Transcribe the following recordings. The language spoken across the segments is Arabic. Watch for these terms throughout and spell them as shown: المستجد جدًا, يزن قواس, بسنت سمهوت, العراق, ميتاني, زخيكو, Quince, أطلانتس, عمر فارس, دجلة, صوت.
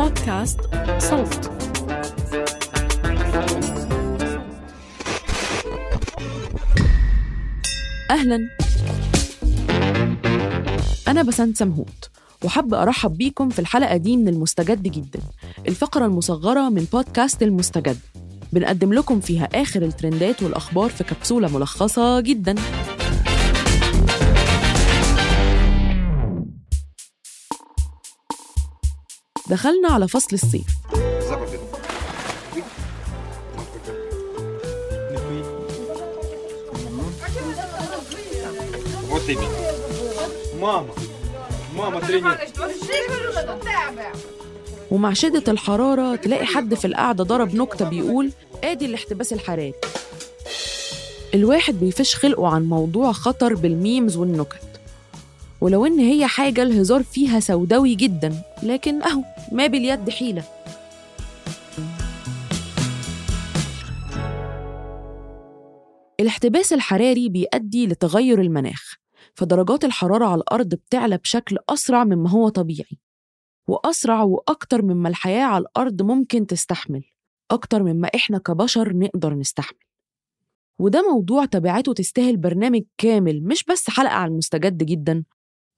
بودكاست صوت. أهلا، أنا بسنت سمهوت وحابة أرحب بيكم في الحلقة دي من المستجد جدًا، الفقرة المصغرة من بودكاست المستجد. بنقدم لكم فيها آخر الترندات والأخبار في كبسولة ملخصة جدًا. دخلنا على فصل الصيف ومع شدة الحرارة تلاقي حد في القعدة ضرب نكتة بيقول آدي الاحتباس الحراري. الواحد بيفش خلقه عن موضوع خطر بالميمز والنكت، ولو إن هي حاجة الهزار فيها سوداوي جداً، لكن أهو ما باليد حيلة. الاحتباس الحراري بيؤدي لتغير المناخ، فدرجات الحرارة على الأرض بتعلى بشكل أسرع مما هو طبيعي، وأسرع وأكتر مما الحياة على الأرض ممكن تستحمل، أكتر مما إحنا كبشر نقدر نستحمل. وده موضوع تبعاته تستاهل برنامج كامل، مش بس حلقة على المستجد جداً.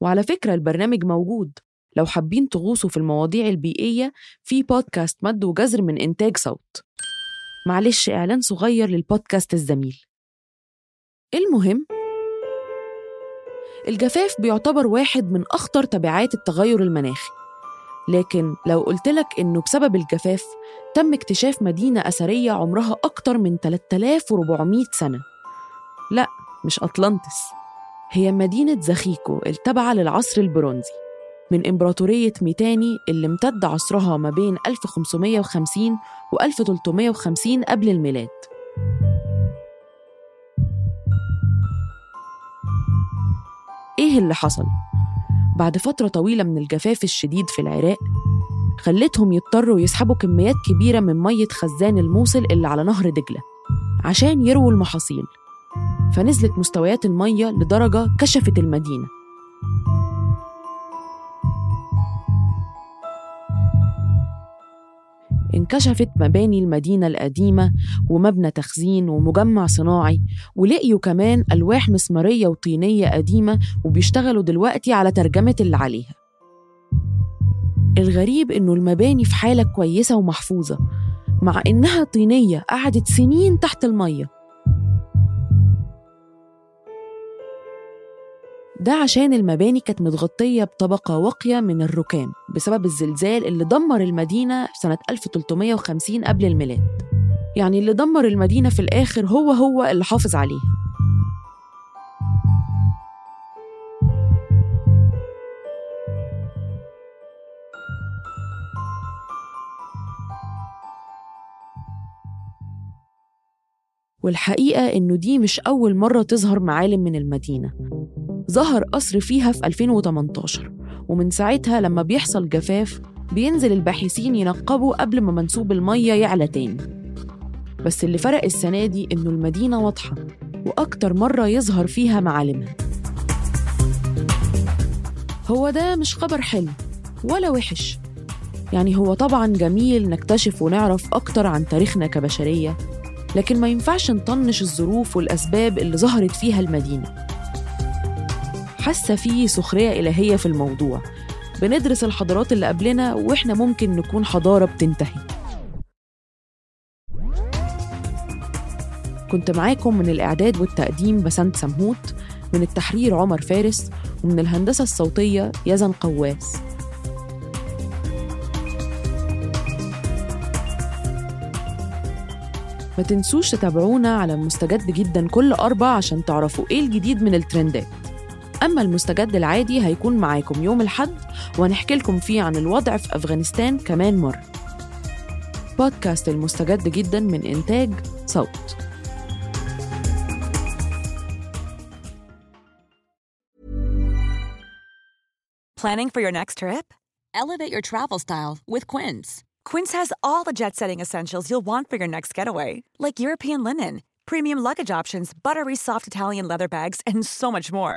وعلى فكرة البرنامج موجود، لو حابين تغوصوا في المواضيع البيئية في بودكاست مد وجزر من إنتاج صوت. معلش إعلان صغير للبودكاست الزميل. المهم، الجفاف بيعتبر واحد من أخطر تبعات التغير المناخي، لكن لو قلتلك إنه بسبب الجفاف تم اكتشاف مدينة أثرية عمرها أكتر من 3400 سنة، لا مش أطلانتس، هي مدينة زخيكو التابعة للعصر البرونزي من إمبراطورية ميتاني اللي امتد عصرها ما بين 1550 و 1350 قبل الميلاد. إيه اللي حصل؟ بعد فترة طويلة من الجفاف الشديد في العراق خلتهم يضطروا يسحبوا كميات كبيرة من مية خزان الموصل اللي على نهر دجلة عشان يرووا المحاصيل، فنزلت مستويات المية لدرجة كشفت المدينة. انكشفت مباني المدينة القديمة ومبنى تخزين ومجمع صناعي، ولقيوا كمان ألواح مسمارية وطينية قديمة وبيشتغلوا دلوقتي على ترجمة اللي عليها. الغريب إنه المباني في حالة كويسة ومحفوظة، مع إنها طينية قعدت سنين تحت المية. ده عشان المباني كانت متغطية بطبقة واقية من الركام بسبب الزلزال اللي دمر المدينة سنة 1350 قبل الميلاد. يعني اللي دمر المدينة في الآخر هو اللي حافظ عليها. والحقيقة إنه دي مش أول مرة تظهر معالم من المدينة. ظهر قصر فيها في 2018، ومن ساعتها لما بيحصل جفاف بينزل الباحثين ينقبوا قبل ما منسوب المية يعلى تاني. بس اللي فرق السنة دي إنه المدينة واضحة وأكتر مرة يظهر فيها معالمها. هو ده مش خبر حلو ولا وحش، يعني هو طبعاً جميل نكتشف ونعرف أكتر عن تاريخنا كبشرية، لكن ما ينفعش نطنش الظروف والأسباب اللي ظهرت فيها المدينة. حاسة فيه سخرية إلهية في الموضوع، بندرس الحضارات اللي قبلنا وإحنا ممكن نكون حضارة بتنتهي. كنت معاكم من الإعداد والتقديم بسنت سمهوت، من التحرير عمر فارس، ومن الهندسة الصوتية يزن قواس. ما تنسوش تتابعونا على المستجد جدًا كل 4 عشان تعرفوا إيه الجديد من الترندات. أما المستجد العادي هيكون معاكم يوم الأحد، وهنحكي لكم فيه عن الوضع في أفغانستان كمان مرة. بودكاست المستجد جدًا من إنتاج صوت. Planning for your next trip? Elevate your travel style with Quince. Quince has all the jet-setting essentials you'll want for your next getaway, like European linen, premium luggage options, buttery soft Italian leather bags, and so much more.